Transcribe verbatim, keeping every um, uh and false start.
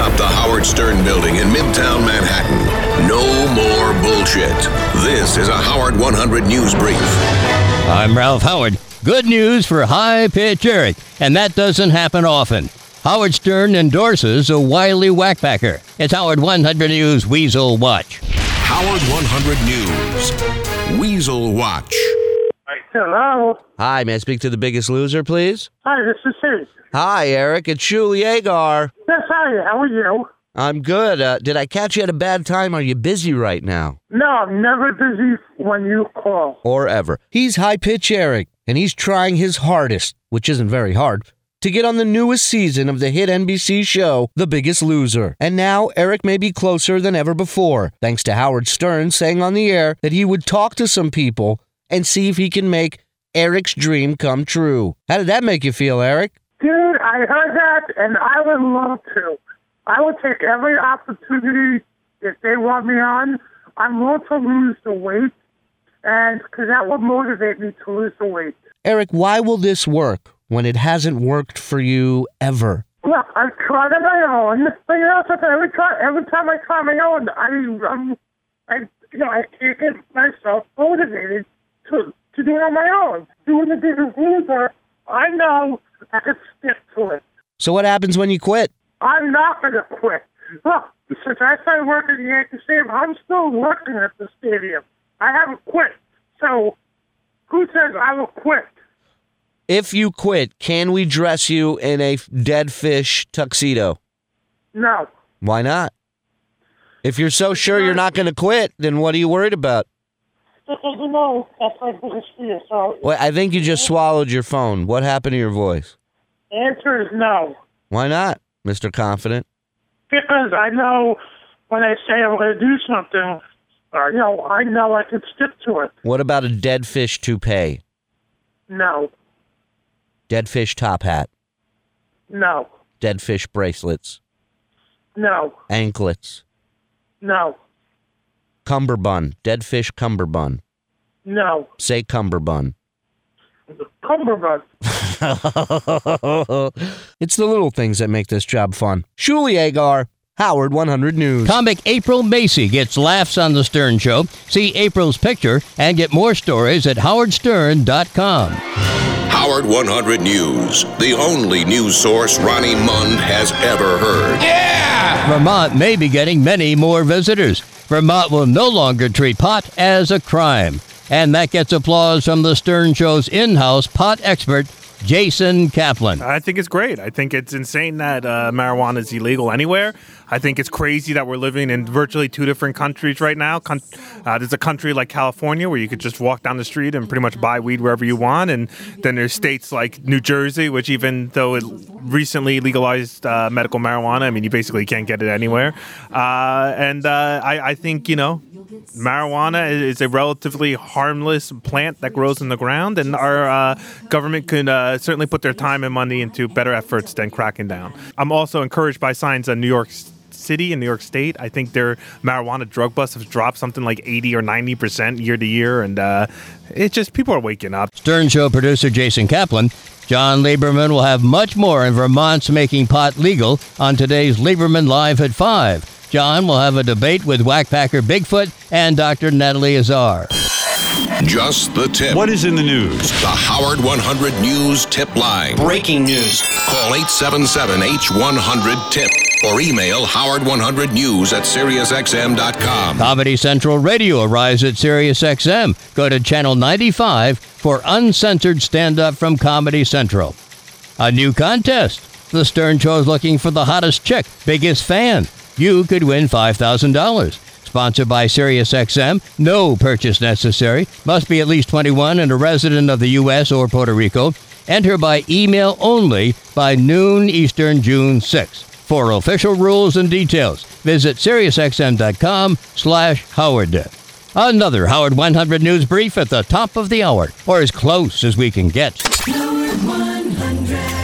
atop the Howard Stern building in Midtown Manhattan. No more bullshit. This is a Howard one hundred News Brief. I'm Ralph Howard. Good news for High Pitch Eric, and that doesn't happen often. Howard Stern endorses a wily whackpacker. It's Howard one hundred News Weasel Watch. Howard one hundred News Weasel Watch. Hello. Hi, may I speak to The Biggest Loser, please? Hi, this is Eric. Hi, Eric. It's Shuli Egar. Yes, hi. How are you? I'm good. Uh, did I catch you at a bad time? Are you busy right now? No, I'm never busy when you call. Or ever. He's High Pitch Eric, and he's trying his hardest, which isn't very hard, to get on the newest season of the hit N B C show, The Biggest Loser. And now, Eric may be closer than ever before, thanks to Howard Stern saying on the air that he would talk to some people and see if he can make Eric's dream come true. How did that make you feel, Eric? Dude, I heard that, and I would love to. I would take every opportunity if they want me on. I'm willing to lose the weight, and because that would motivate me to lose the weight. Eric, why will this work when it hasn't worked for you ever? Well, I've tried on my own, but you know something? Every time, every time I try my own, I, um, I, you know, I can't get myself motivated To, to do it on my own. Doing The Biggest Loser, I know I can stick to it. So what happens when you quit? I'm not going to quit. Look, since I started working at the Yankee Stadium, I'm still working at the stadium. I haven't quit. So who says I will quit? If you quit, can we dress you in a dead fish tuxedo? No. Why not? If you're so sure you're not going to quit, then what are you worried about? No, that's my biggest fear. So, well, I think you just swallowed your phone. What happened to your voice? Answer is no. Why not, Mister Confident? Because I know when I say I'm going to do something, uh, you know, I know I can stick to it. What about a dead fish toupee? No. Dead fish top hat? No. Dead fish bracelets? No. Anklets? No. Cummerbund. Dead fish cummerbund. No. Say cummerbund. Cummerbund. It's the little things that make this job fun. Shuli Egar, Howard one hundred News. Comic April Macy gets laughs on The Stern Show. See April's picture and get more stories at Howard Stern dot com. Howard one hundred News, the only news source Ronnie Mund has ever heard. Yeah! Vermont may be getting many more visitors. Vermont will no longer treat pot as a crime. And that gets applause from The Stern Show's in-house pot expert, Jason Kaplan. I think it's great. I think it's insane that uh, marijuana is illegal anywhere. I think it's crazy that we're living in virtually two different countries right now. Con- uh, there's a country like California where you could just walk down the street and pretty much buy weed wherever you want. And then there's states like New Jersey, which even though it recently legalized uh, medical marijuana, I mean, you basically can't get it anywhere. Uh, and uh, I-, I think, you know, marijuana is a relatively harmless plant that grows in the ground, and our uh, government could uh, certainly put their time and money into better efforts than cracking down. I'm also encouraged by signs on New York City and New York State. I think their marijuana drug busts have dropped something like eighty or ninety percent year to year, and uh, it's just people are waking up. Stern Show producer Jason Kaplan. John Lieberman will have much more in Vermont's Making Pot Legal on today's Lieberman Live at five. John will have a debate with whackpacker Bigfoot and Doctor Natalie Azar. Just the tip. What is in the news? The Howard one hundred News tip line. Breaking news. Call eight seven seven H one hundred T I P or email Howard one hundred News at Sirius X M dot com. Comedy Central Radio arrives at Sirius X M. Go to Channel ninety-five for uncensored stand-up from Comedy Central. A new contest. The Stern Show is looking for the hottest chick, biggest fan. You could win five thousand dollars. Sponsored by SiriusXM. No purchase necessary. Must be at least twenty-one and a resident of the U S or Puerto Rico. Enter by email only by noon Eastern, June sixth. For official rules and details, visit Sirius X M dot com slash Howard. Another Howard one hundred News Brief at the top of the hour, or as close as we can get. Howard one hundred.